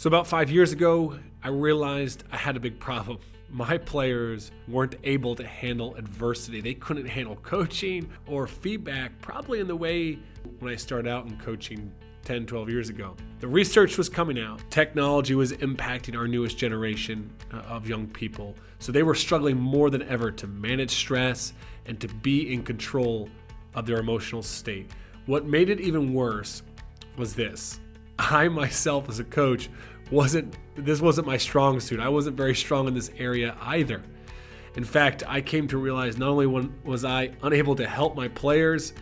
So about 5 years ago, I realized I had a big problem. My players weren't able to handle adversity. They couldn't handle coaching or feedback, probably in the way when I started out in coaching 10, 12 years ago. The research was coming out. Technology was impacting our newest generation of young people. So they were struggling more than ever to manage stress and to be in control of their emotional state. What made it even worse was this. I myself as a coach wasn't my strong suit. I wasn't very strong in this area either. In fact, I came to realize not only was I unable to help my players,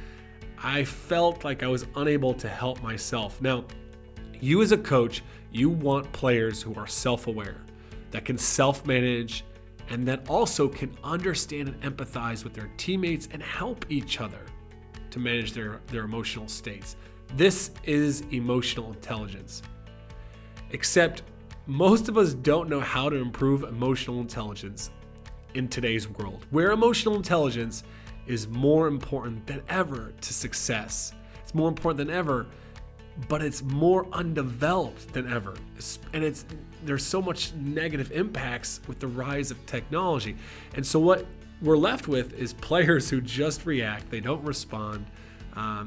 I felt like I was unable to help myself. Now, you as a coach, you want players who are self-aware, that can self-manage, and that also can understand and empathize with their teammates and help each other to manage their emotional states. This is emotional intelligence. Except most of us don't know how to improve emotional intelligence in today's world, where emotional intelligence is more important than ever to success. It's more important than ever, but it's more undeveloped than ever. And there's so much negative impacts with the rise of technology. And so what we're left with is players who just react, they don't respond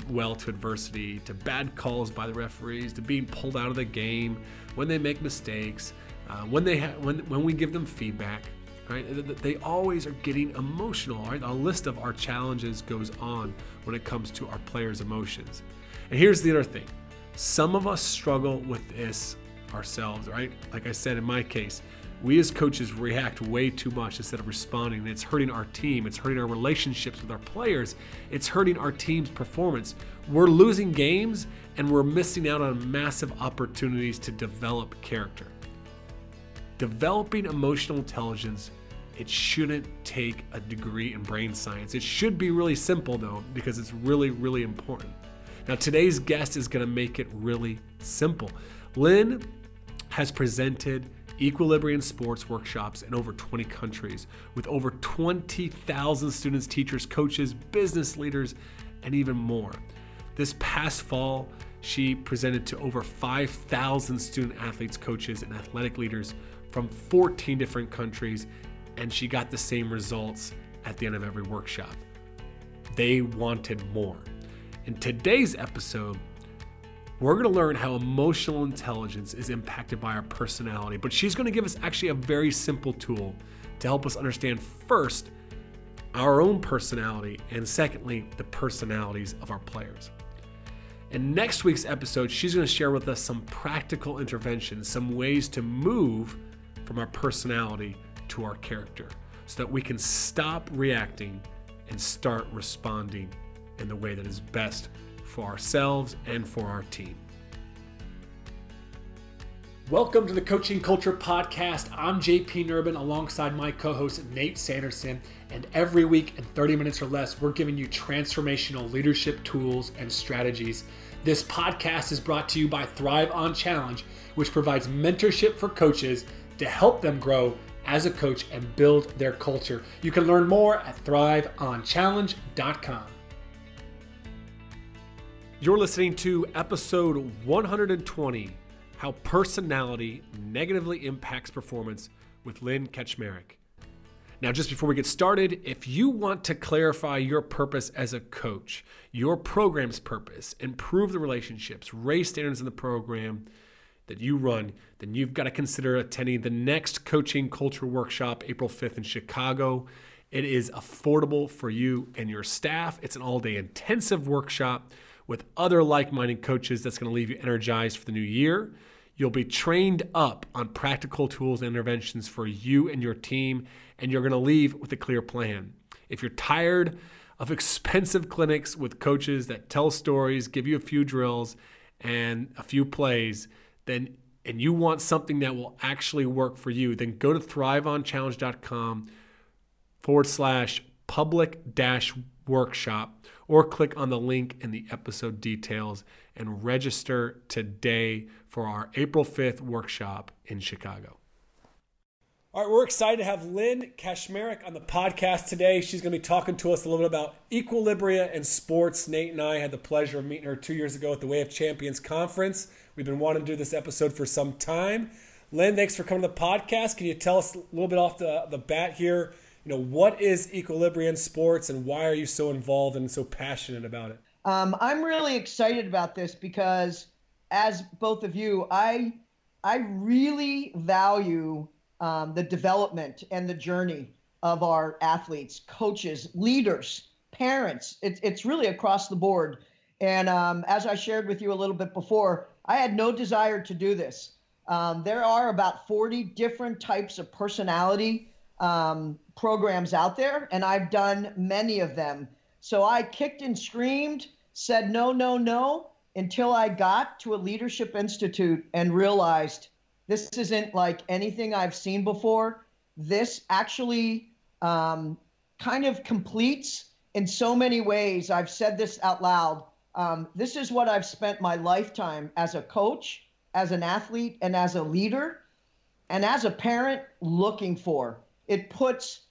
well to adversity, to bad calls by the referees, to being pulled out of the game, when they make mistakes, when we give them feedback, right? They always are getting emotional, right? A list of our challenges goes on when it comes to our players' emotions. And here's the other thing. Some of us struggle with this ourselves, right? Like I said, in my case, we as coaches react way too much instead of responding. It's hurting our team. It's hurting our relationships with our players. It's hurting our team's performance. We're losing games and we're missing out on massive opportunities to develop character. Developing emotional intelligence, it shouldn't take a degree in brain science. It should be really simple though, because it's really, really important. Now today's guest is gonna make it really simple. Lynn has presented Equilibrium Sports workshops in over 20 countries with over 20,000 students, teachers, coaches, business leaders, and even more. This past fall, she presented to over 5,000 student athletes, coaches, and athletic leaders from 14 different countries, and she got the same results at the end of every workshop. They wanted more. In today's episode, we're gonna learn how emotional intelligence is impacted by our personality, but she's gonna give us actually a very simple tool to help us understand first, our own personality, and secondly, the personalities of our players. In next week's episode, she's gonna share with us some practical interventions, some ways to move from our personality to our character so that we can stop reacting and start responding in the way that is best for ourselves and for our team. Welcome to the Coaching Culture Podcast. I'm JP Nurbin alongside my co-host Nate Sanderson, and every week in 30 minutes or less, we're giving you transformational leadership tools and strategies. This podcast is brought to you by Thrive On Challenge, which provides mentorship for coaches to help them grow as a coach and build their culture. You can learn more at thriveonchallenge.com. You're listening to episode 120, How Personality Negatively Impacts Performance with Lynn Kachmarik. Now, just before we get started, if you want to clarify your purpose as a coach, your program's purpose, improve the relationships, raise standards in the program that you run, then you've got to consider attending the next Coaching Culture Workshop, April 5th in Chicago. It is affordable for you and your staff. It's an all-day intensive workshop with other like-minded coaches that's gonna leave you energized for the new year. You'll be trained up on practical tools and interventions for you and your team, and you're gonna leave with a clear plan. If you're tired of expensive clinics with coaches that tell stories, give you a few drills and a few plays, and you want something that will actually work for you, then go to thriveonchallenge.com/public-workshop or click on the link in the episode details and register today for our April 5th workshop in Chicago. All right, we're excited to have Lynn Kachmarik on the podcast today. She's going to be talking to us a little bit about Equilibria and sports. Nate and I had the pleasure of meeting her 2 years ago at the Way of Champions Conference. We've been wanting to do this episode for some time. Lynn, thanks for coming to the podcast. Can you tell us a little bit off the bat here, you know, what is Equilibrium Sports and why are you so involved and so passionate about it? I'm really excited about this because, as both of you, I really value the development and the journey of our athletes, coaches, leaders, parents. It's really across the board. And as I shared with you a little bit before, I had no desire to do this. There are about 40 different types of personality programs out there, and I've done many of them. So I kicked and screamed, said no, no, no, until I got to a leadership institute and realized this isn't like anything I've seen before. This actually kind of completes in so many ways. I've said this out loud. This is what I've spent my lifetime as a coach, as an athlete, and as a leader, and as a parent looking for. It puts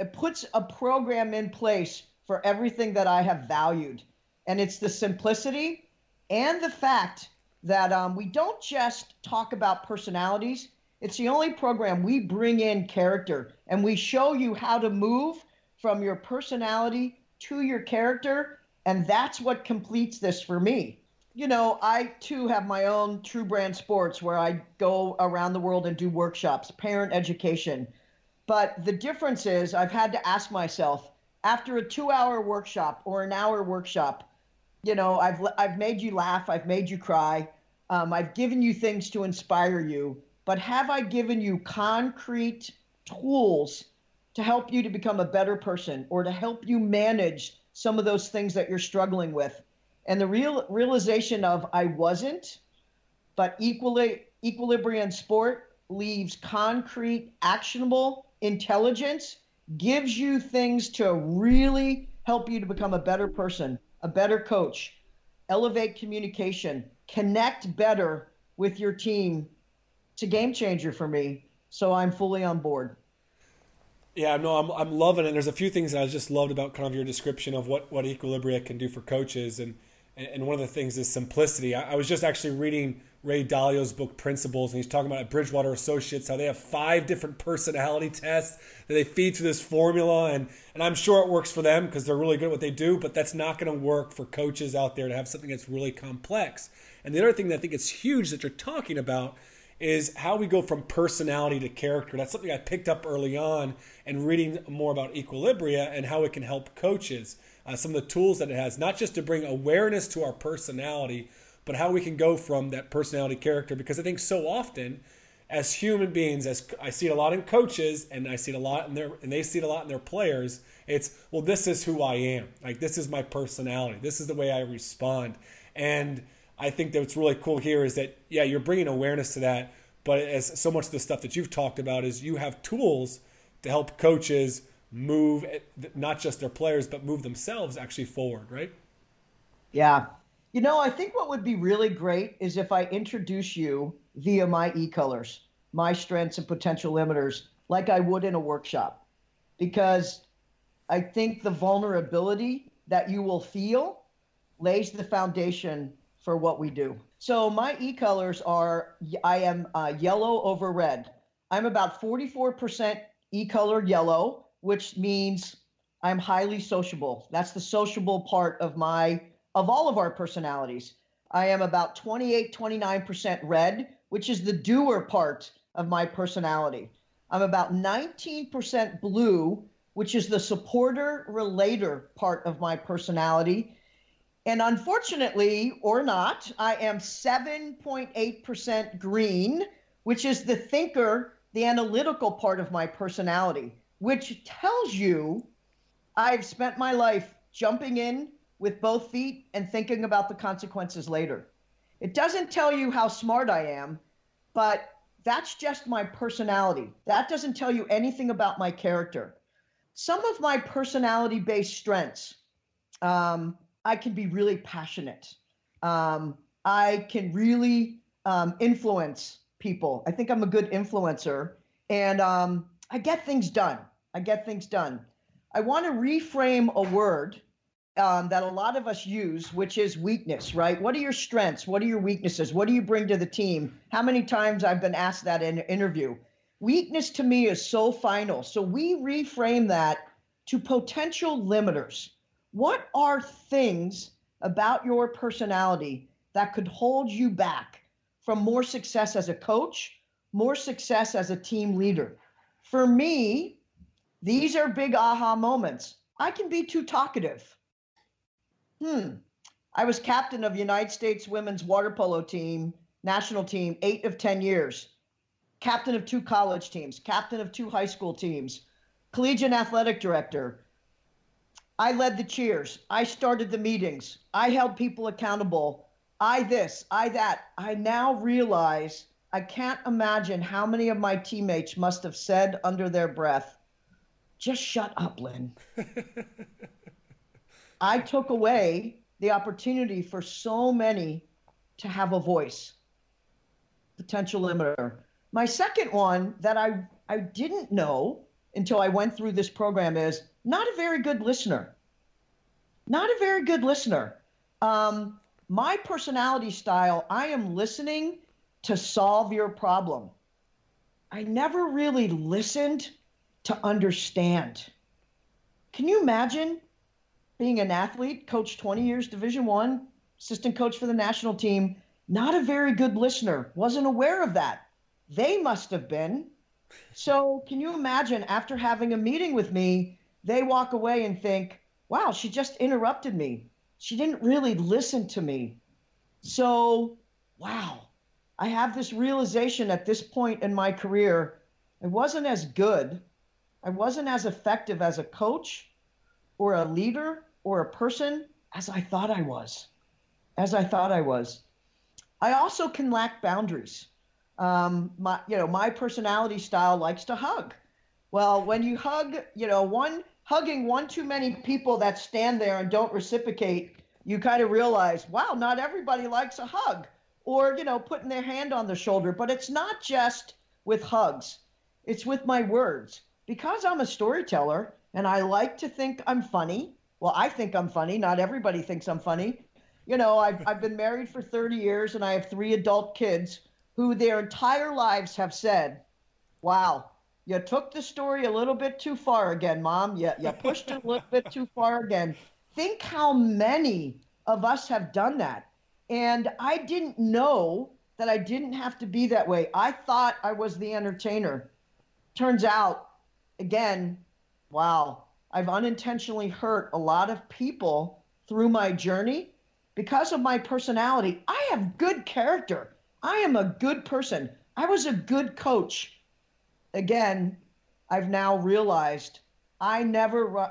a program in place for everything that I have valued. And it's the simplicity and the fact that we don't just talk about personalities. It's the only program we bring in character, and we show you how to move from your personality to your character. And that's what completes this for me. You know, I too have my own True Brand Sports where I go around the world and do workshops, parent education. But the difference is I've had to ask myself, after a 2-hour workshop or an hour workshop, you know, I've made you laugh, I've made you cry, I've given you things to inspire you, but have I given you concrete tools to help you to become a better person or to help you manage some of those things that you're struggling with? And the realization of I wasn't, but Equilibrium Sport leaves concrete, actionable intelligence, gives you things to really help you to become a better person, a better coach, elevate communication, connect better with your team. It's a game changer for me, so I'm fully on board. Yeah, no, I'm loving it. There's a few things that I just loved about kind of your description of what Equilibria can do for coaches. And one of the things is simplicity. I was just actually reading Ray Dalio's book, Principles, and he's talking about at Bridgewater Associates, how they have 5 different personality tests that they feed through this formula. And I'm sure it works for them because they're really good at what they do, but that's not going to work for coaches out there to have something that's really complex. And the other thing that I think is huge that you're talking about is how we go from personality to character. That's something I picked up early on and reading more about Equilibria and how it can help coaches. Some of the tools that it has, not just to bring awareness to our personality, but how we can go from that personality character. Because I think so often as human beings, as I see it a lot in coaches and I see it a lot in they see it a lot in their players, it's, well, this is who I am. Like, this is my personality. This is the way I respond. And I think that what's really cool here is that, yeah, you're bringing awareness to that, but as so much of the stuff that you've talked about is you have tools to help coaches move not just their players, but move themselves actually forward, right? Yeah. You know, I think what would be really great is if I introduce you via my e-colors, my strengths and potential limiters, like I would in a workshop, because I think the vulnerability that you will feel lays the foundation for what we do. So my e-colors are, I am yellow over red. I'm about 44% e-color yellow, which means I'm highly sociable. That's the sociable part of all of our personalities. I am about 29% red, which is the doer part of my personality. I'm about 19% blue, which is the supporter, relater part of my personality. And unfortunately, or not, I am 7.8% green, which is the thinker, the analytical part of my personality, which tells you I've spent my life jumping in with both feet and thinking about the consequences later. It doesn't tell you how smart I am, but that's just my personality. That doesn't tell you anything about my character. Some of my personality-based strengths, I can be really passionate. I can really influence people. I think I'm a good influencer, and I get things done. I want to reframe a word that a lot of us use, which is weakness, right? What are your strengths? What are your weaknesses? What do you bring to the team? How many times I've been asked that in an interview. Weakness to me is so final. So we reframe that to potential limiters. What are things about your personality that could hold you back from more success as a coach, more success as a team leader? For me, these are big aha moments. I can be too talkative. I was captain of the United States women's water polo team, national team, 8 of 10 years. Captain of 2 college teams, captain of 2 high school teams, collegiate athletic director. I led the cheers. I started the meetings. I held people accountable. I this, I that. I now realize I can't imagine how many of my teammates must have said under their breath, "Just shut up, Lynn." I took away the opportunity for so many to have a voice. Potential limiter. My second one that I didn't know until I went through this program is not a very good listener. Not a very good listener. My personality style, I am listening to solve your problem. I never really listened to understand. Can you imagine being an athlete, coach 20 years, Division I, assistant coach for the national team, not a very good listener, wasn't aware of that. They must have been. So can you imagine after having a meeting with me, they walk away and think, wow, she just interrupted me. She didn't really listen to me. So, wow, I have this realization at this point in my career, I wasn't as good. I wasn't as effective as a coach or a leader or a person as I thought I was, I also can lack boundaries. My personality style likes to hug. Well, when you hug, hugging one too many people that stand there and don't reciprocate, you kind of realize, wow, not everybody likes a hug, or, putting their hand on their shoulder. But it's not just with hugs. It's with my words, because I'm a storyteller and I like to think I'm funny. Well, I think I'm funny. Not everybody thinks I'm funny. I've been married for 30 years and I have 3 adult kids who their entire lives have said, wow, you took the story a little bit too far again, Mom. You pushed it a little bit too far again. Think how many of us have done that. And I didn't know that I didn't have to be that way. I thought I was the entertainer. Turns out, again, wow, I've unintentionally hurt a lot of people through my journey because of my personality. I have good character. I am a good person. I was a good coach. Again, I've now realized I never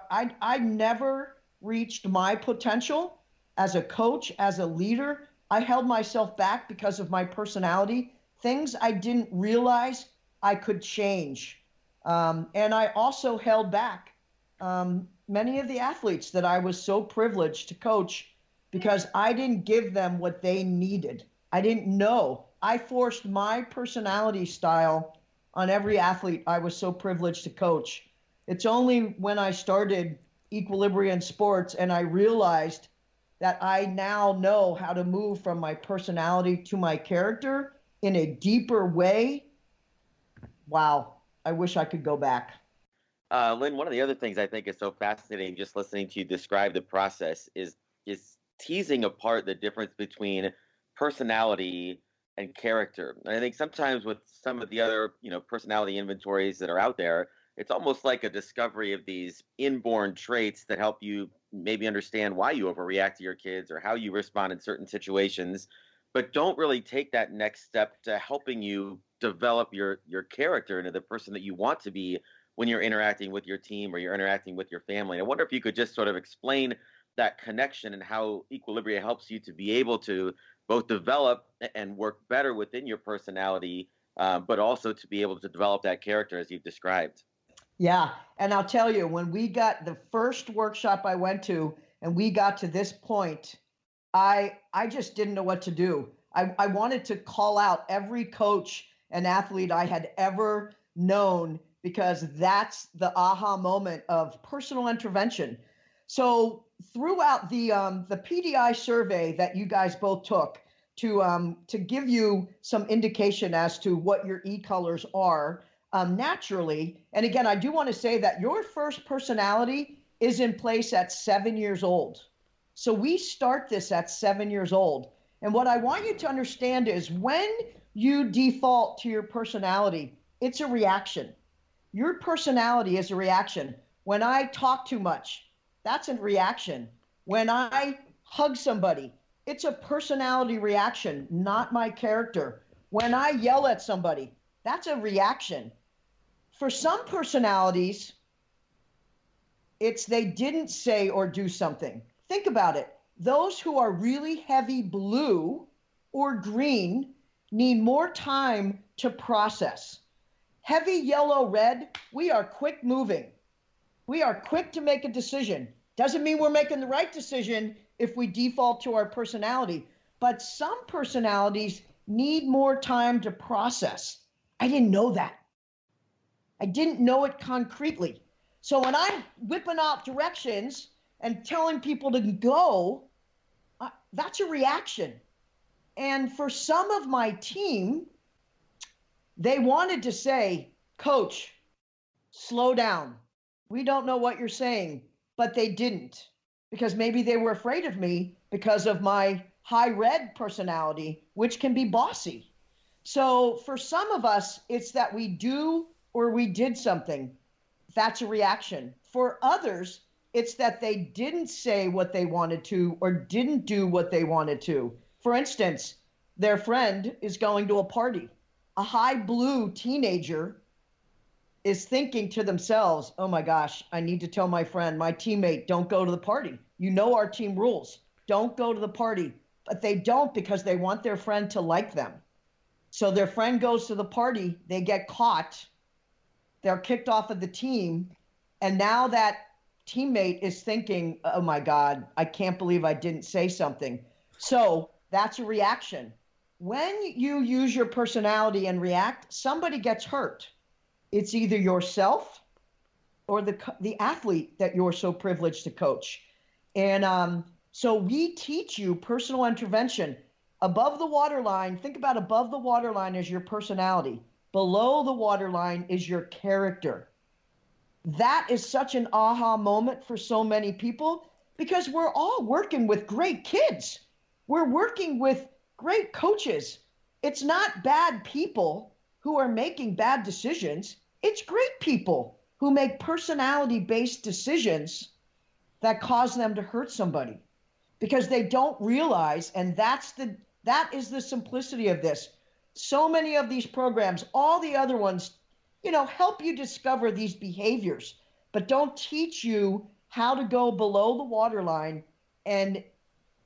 reached my potential as a coach, as a leader. I held myself back because of my personality, things I didn't realize I could change. And I also held back many of the athletes that I was so privileged to coach because I didn't give them what they needed. I didn't know. I forced my personality style on every athlete I was so privileged to coach. It's only when I started Equilibrium Sports and I realized that I now know how to move from my personality to my character in a deeper way. Wow, I wish I could go back. Lynn, one of the other things I think is so fascinating just listening to you describe the process is teasing apart the difference between personality and character. And I think sometimes with some of the other, personality inventories that are out there, it's almost like a discovery of these inborn traits that help you maybe understand why you overreact to your kids or how you respond in certain situations, but don't really take that next step to helping you develop your character into the person that you want to be when you're interacting with your team or you're interacting with your family. And I wonder if you could just sort of explain that connection and how Equilibria helps you to be able to both develop and work better within your personality, but also to be able to develop that character as you've described. Yeah. And I'll tell you, when we got the first workshop I went to and we got to this point, I just didn't know what to do. I wanted to call out every coach and athlete I had ever known because that's the aha moment of personal intervention. So throughout the PDI survey that you guys both took to give you some indication as to what your e-colors are naturally, and again, I do want to say that your first personality is in place at 7 years old. So we start this at 7 years old. And what I want you to understand is when you default to your personality, it's a reaction. Your personality is a reaction. When I talk too much, that's a reaction. When I hug somebody, it's a personality reaction, not my character. When I yell at somebody, that's a reaction. For some personalities, it's they didn't say or do something. Think about it. Those who are really heavy blue or green need more time to process. Heavy yellow, red, we are quick moving. We are quick to make a decision. Doesn't mean we're making the right decision if we default to our personality. But some personalities need more time to process. I didn't know that. I didn't know it concretely. So when I'm whipping out directions and telling people to go, that's a reaction. And for some of my team, they wanted to say, coach, slow down. We don't know what you're saying, but they didn't, because maybe they were afraid of me because of my high red personality, which can be bossy. So for some of us, it's that we do or we did something. That's a reaction. For others, it's that they didn't say what they wanted to or didn't do what they wanted to. For instance, their friend is going to a party. A high blue teenager is thinking to themselves, oh my gosh, I need to tell my friend, my teammate, don't go to the party. You know our team rules. Don't go to the party. But they don't because they want their friend to like them. So their friend goes to the party, they get caught, they're kicked off of the team, and now that teammate is thinking, oh my God, I can't believe I didn't say something. So that's a reaction. When you use your personality and react, somebody gets hurt. It's either yourself or the athlete that you're so privileged to coach. And so we teach you personal intervention. Above the waterline, think about above the waterline is your personality. Below the waterline is your character. That is such an aha moment for so many people because we're all working with great kids. We're working with great coaches. It's not bad people who are making bad decisions. It's great people who make personality-based decisions that cause them to hurt somebody because they don't realize, and that is the simplicity of this. So many of these programs, all the other ones, help you discover these behaviors, but don't teach you how to go below the waterline and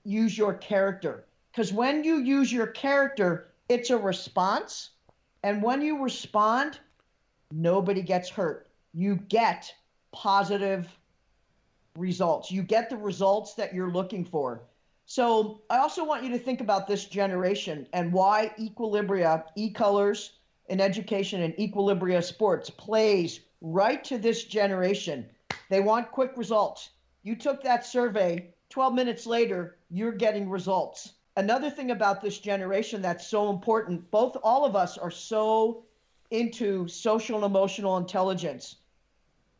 use your character. Because when you use your character, it's a response. And when you respond, nobody gets hurt. You get positive results. You get the results that you're looking for. So I also want you to think about this generation and why Equilibria, e-colors, in education and Equilibria Sports plays right to this generation. They want quick results. You took that survey, 12 minutes later, you're getting results. Another thing about this generation that's so important, all of us are so into social and emotional intelligence.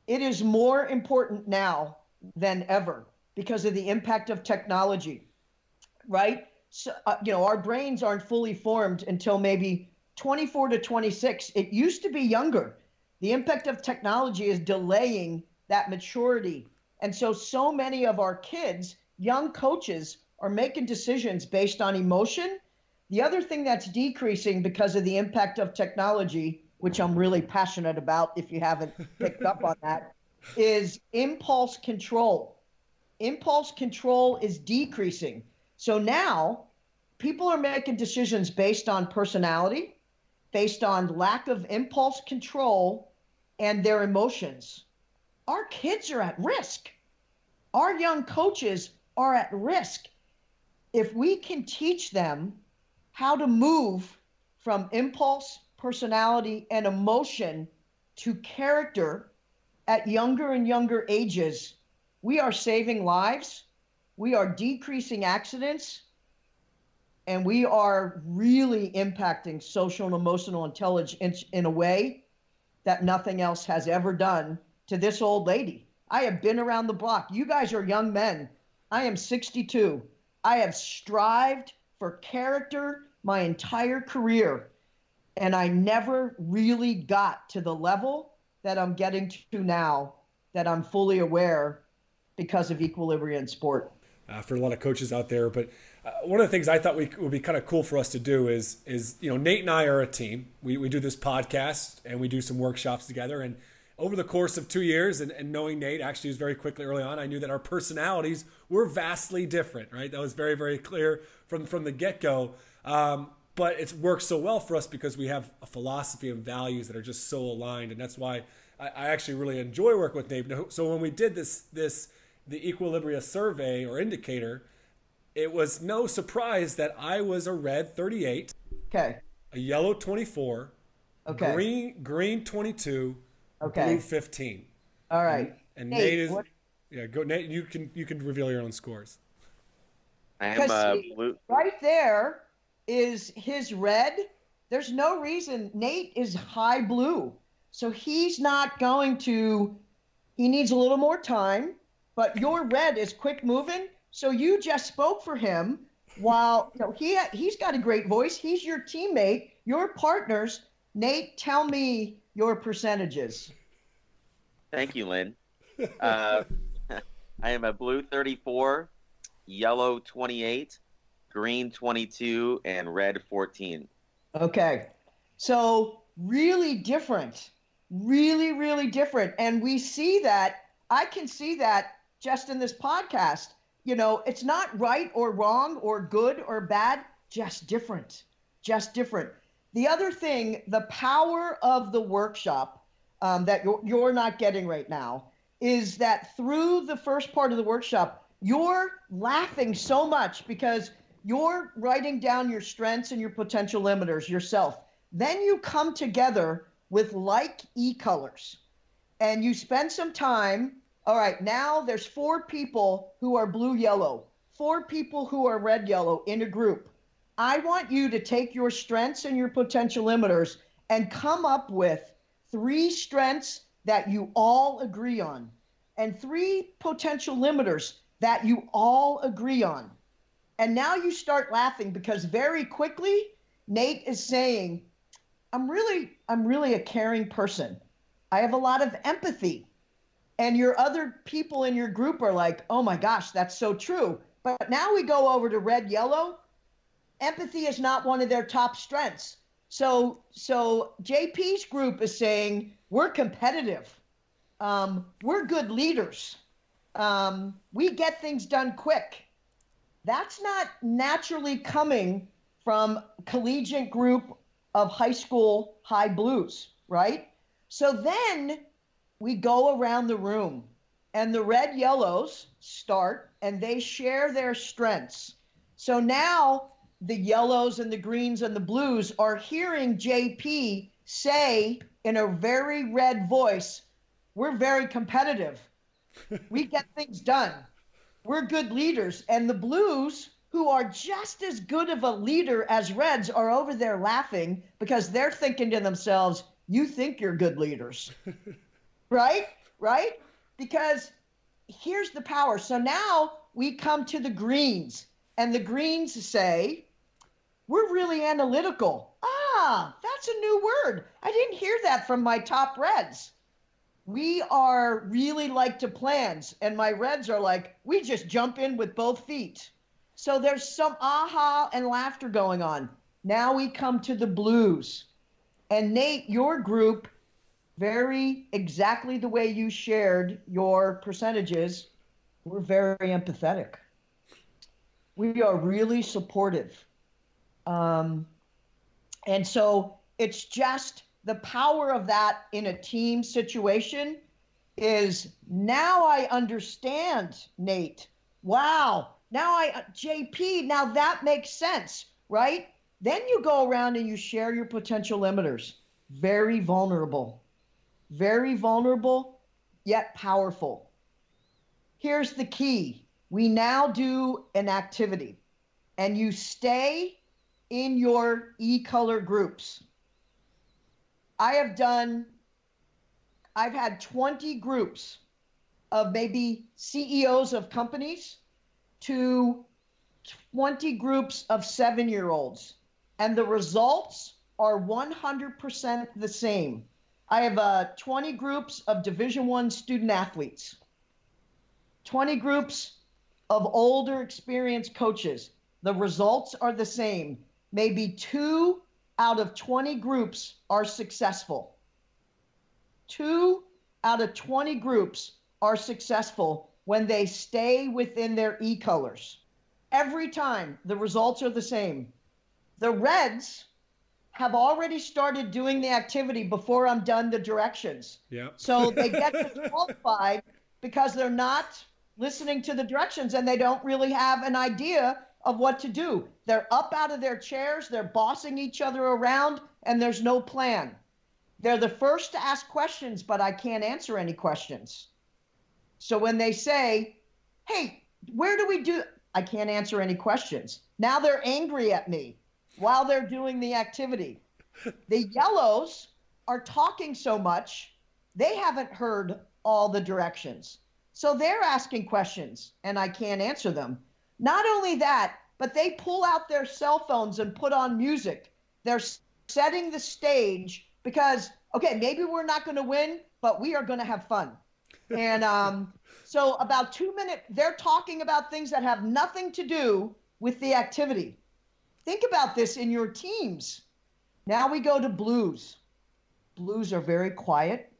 It is more important now than ever because of the impact of technology, right? So, our brains aren't fully formed until maybe 24 to 26. It used to be younger. The impact of technology is delaying that maturity. And so many of our kids, young coaches, are making decisions based on emotion. The other thing that's decreasing because of the impact of technology, which I'm really passionate about if you haven't picked up on that, is impulse control. Impulse control is decreasing. So now people are making decisions based on personality, based on lack of impulse control and their emotions. Our kids are at risk. Our young coaches are at risk. If we can teach them how to move from impulse, personality, and emotion to character at younger and younger ages, We are saving lives, we are decreasing accidents, and we are really impacting social and emotional intelligence in a way that nothing else has ever done to this old lady. I have been around the block. You guys are young men. I am 62. I have strived for character my entire career, and I never really got to the level that I'm getting to now that I'm fully aware because of Equilibrium Sport. For a lot of coaches out there, but one of the things I thought would be kind of cool for us to do is you know, Nate and I are a team. We do this podcast and we do some workshops together, and over the course of 2 years, and knowing Nate actually was very quickly early on, I knew that our personalities were vastly different, right? That was very, very clear from the get-go. But it's worked so well for us because we have a philosophy and values that are just so aligned, and that's why I actually really enjoy working with Nate. So when we did the Equilibria survey or indicator, it was no surprise that I was a red 38, okay, a yellow 24, okay, green 22, okay, blue 15. All right. And Nate is go Nate. You can reveal your own scores. I am blue. Right there is his red. There's no reason. Nate is high blue, so he's not going to. He needs a little more time. But your red is quick moving, so you just spoke for him. While he's got a great voice, he's your teammate, your partners. Nate, tell me your percentages. Thank you, Lynn. I am a blue 34, yellow 28, green 22, and red 14. Okay. So really different. Really, really different. And we see that. I can see that just in this podcast. You know, it's not right or wrong or good or bad, just different. Just different. The other thing, the power of the workshop that you're not getting right now is that through the first part of the workshop, you're laughing so much because you're writing down your strengths and your potential limiters yourself. Then you come together with like e-colors and you spend some time. All right, now there's 4 people who are blue-yellow, 4 people who are red-yellow in a group. I want you to take your strengths and your potential limiters and come up with 3 strengths that you all agree on and 3 potential limiters that you all agree on. And now you start laughing because very quickly, Nate is saying, I'm really a caring person. I have a lot of empathy. And your other people in your group are like, oh my gosh, that's so true. But now we go over to red-yellow. Empathy is not one of their top strengths. So JP's group is saying, we're competitive. We're good leaders. We get things done quick. That's not naturally coming from collegiate group of high school high blues, right? So then we go around the room and the red-yellows start and they share their strengths. So now the yellows and the greens and the blues are hearing JP say in a very red voice, we're very competitive. We get things done. We're good leaders. And the blues, who are just as good of a leader as reds, are over there laughing because they're thinking to themselves, you think you're good leaders, right? Right? Because here's the power. So now we come to the greens. And the greens say, we're really analytical. Ah, that's a new word. I didn't hear that from my top reds. We are really like to plans. And my reds are like, we just jump in with both feet. So there's some aha and laughter going on. Now we come to the blues. And Nate, your group, exactly the way you shared your percentages, we're very empathetic. We are really supportive. And so it's just the power of that in a team situation is now I understand, Nate. Wow. Now JP, now that makes sense, right? Then you go around and you share your potential limiters. Very vulnerable, yet powerful. Here's the key. We now do an activity, and you stay in your e-color groups. I've had 20 groups of maybe CEOs of companies to 20 groups of 7-year-olds, and the results are 100% the same. I have 20 groups of Division I student athletes, 20 groups of older experienced coaches. The results are the same. Maybe 2 out of 20 groups are successful. 2 out of 20 groups are successful when they stay within their e-colors. Every time, the results are the same. The Reds have already started doing the activity before I'm done the directions. Yep. So they get disqualified because they're not listening to the directions and they don't really have an idea of what to do. They're up out of their chairs, they're bossing each other around, and there's no plan. They're the first to ask questions, but I can't answer any questions. So when they say, hey, where do we do? I can't answer any questions. Now they're angry at me while they're doing the activity. The yellows are talking so much, they haven't heard all the directions. So they're asking questions and I can't answer them. Not only that, but they pull out their cell phones and put on music. They're setting the stage because, okay, maybe we're not going to win, but we are going to have fun. And so about 2 minutes, they're talking about things that have nothing to do with the activity. Think about this in your teams. Now we go to blues. Blues are very quiet.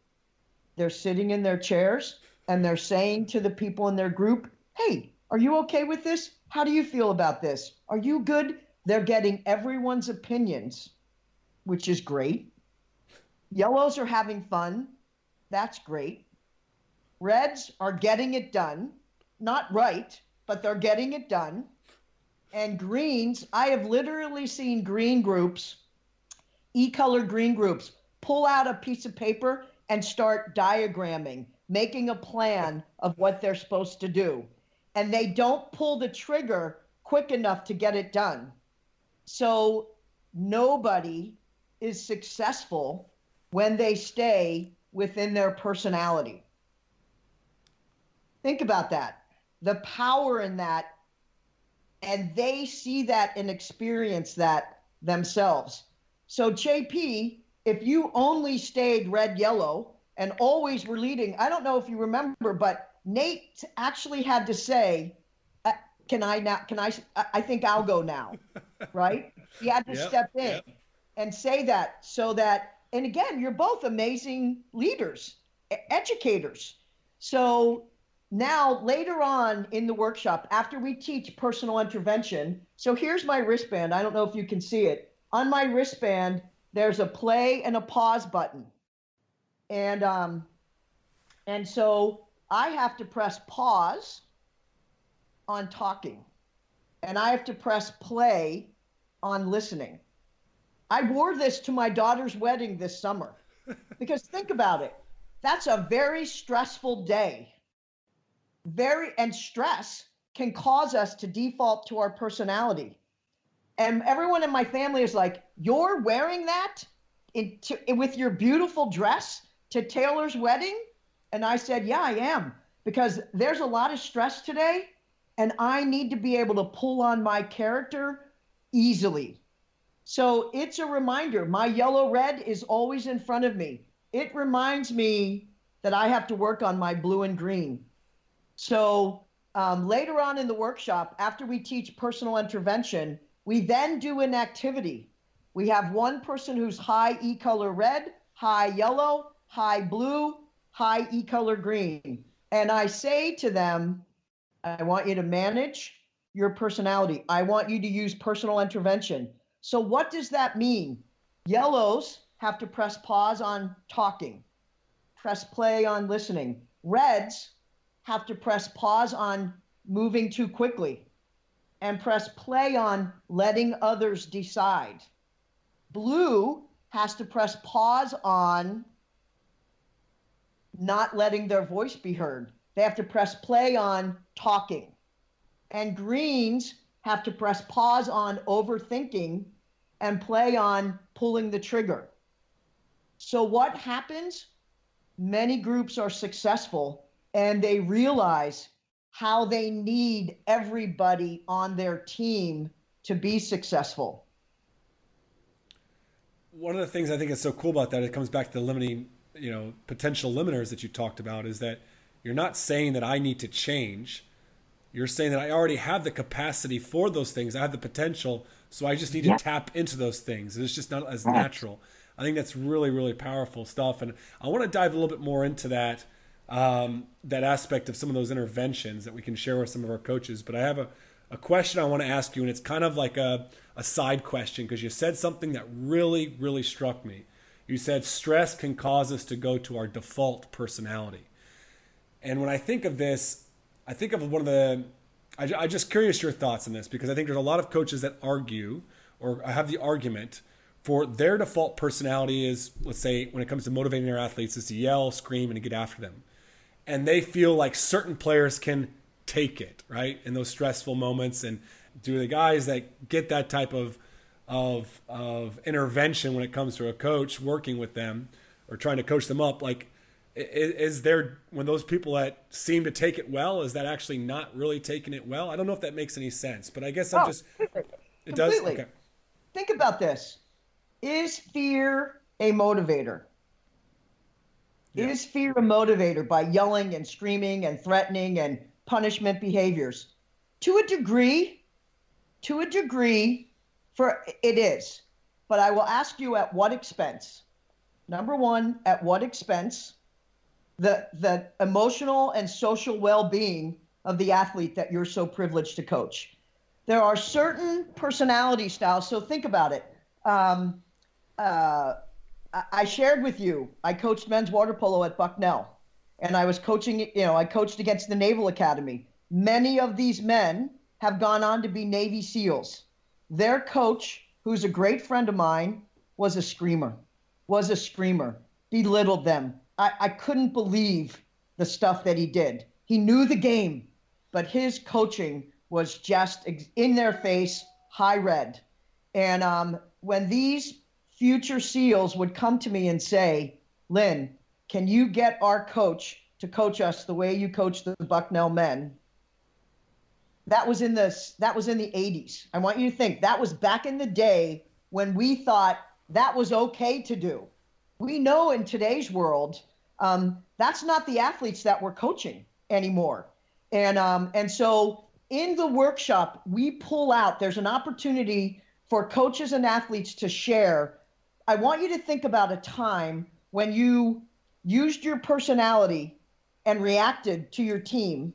They're sitting in their chairs and they're saying to the people in their group, hey, are you okay with this? How do you feel about this? Are you good? They're getting everyone's opinions, which is great. Yellows are having fun. That's great. Reds are getting it done. Not right, but they're getting it done. And greens, I have literally seen green groups, e-color green groups, pull out a piece of paper and start diagramming, making a plan of what they're supposed to do. And they don't pull the trigger quick enough to get it done. So nobody is successful when they stay within their personality. Think about that, the power in that, and they see that and experience that themselves. So JP, if you only stayed red, yellow, and always were leading, I don't know if you remember, but Nate actually had to say, I think I'll go now, right? He had to step in and say that so that, and again, you're both amazing leaders, educators. So now later on in the workshop, after we teach personal intervention, so here's my wristband. I don't know if you can see it. On my wristband, there's a play and a pause button. And so I have to press pause on talking, and I have to press play on listening. I wore this to my daughter's wedding this summer because think about it. That's a very stressful day. And stress can cause us to default to our personality. And everyone in my family is like, you're wearing that with your beautiful dress to Taylor's wedding? And I said, yeah, I am, because there's a lot of stress today and I need to be able to pull on my character easily. So it's a reminder. My yellow red is always in front of me. It reminds me that I have to work on my blue and green. So later on in the workshop, after we teach personal intervention, we then do an activity. We have one person who's high e-color red, high yellow, high blue, high e-color green. And I say to them, I want you to manage your personality. I want you to use personal intervention. So what does that mean? Yellows have to press pause on talking, press play on listening. Reds have to press pause on moving too quickly and press play on letting others decide. Blue has to press pause on not letting their voice be heard. they have to press play on talking. And greens have to press pause on overthinking and play on pulling the trigger. So what happens? Many groups are successful and they realize how they need everybody on their team to be successful. One of the things I think is so cool about that, it comes back to the limiting, you know, potential limiters that you talked about, is that you're not saying that I need to change. You're saying that I already have the capacity for those things. I have the potential. So I just need to tap into those things. It's just not as natural. I think that's really, really powerful stuff. And I want to dive a little bit more into that, that aspect of some of those interventions that we can share with some of our coaches. But I have a question I want to ask you, and it's kind of like a side question, because you said something that really, really struck me. You said stress can cause us to go to our default personality. And when I think of this, I think of one of the, I'm just curious your thoughts on this, because I think there's a lot of coaches that argue or have the argument for their default personality is, let's say, when it comes to motivating their athletes, is to yell, scream, and get after them. And they feel like certain players can take it, right, in those stressful moments. And do the guys that get that type of intervention when it comes to a coach working with them or trying to coach them up, like, is there, when those people that seem to take it well, is that actually not really taking it well? I don't know if that makes any sense, but I guess I'm it does. Okay. Think about this. Is fear a motivator? Yeah. Is fear a motivator by yelling and screaming and threatening and punishment behaviors? To a degree, for it is. But I will ask you, at what expense? Number one, at what expense? The emotional and social well-being of the athlete that you're so privileged to coach. There are certain personality styles, so think about it. I shared with you, I coached men's water polo at Bucknell, and I was coaching, I coached against the Naval Academy. Many of these men have gone on to be Navy SEALs. Their coach, who's a great friend of mine, was a screamer, belittled them. I couldn't believe the stuff that he did. He knew the game, but his coaching was just in their face, high red. And when these future SEALs would come to me and say, Lynn, can you get our coach to coach us the way you coach the Bucknell men? That was in the 80s. I want you to think, that was back in the day when we thought that was okay to do. We know in today's world, that's not the athletes that we're coaching anymore. And so in the workshop, we pull out, there's an opportunity for coaches and athletes to share. I want you to think about a time when you used your personality and reacted to your team.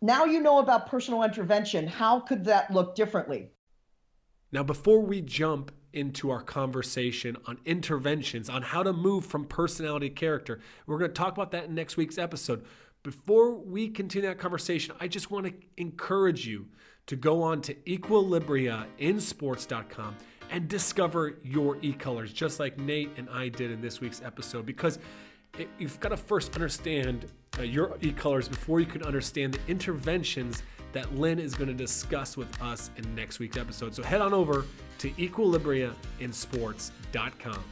Now you know about personal intervention. How could that look differently? Now, before we jump into our conversation on interventions, on how to move from personality to character, we're going to talk about that in next week's episode. Before we continue that conversation, I just want to encourage you to go on to EquilibriaInSports.com and discover your e-colors, just like Nate and I did in this week's episode, because you've got to first understand your e-colors before you can understand the interventions that Lynn is going to discuss with us in next week's episode. So head on over to EquilibriaInSports.com.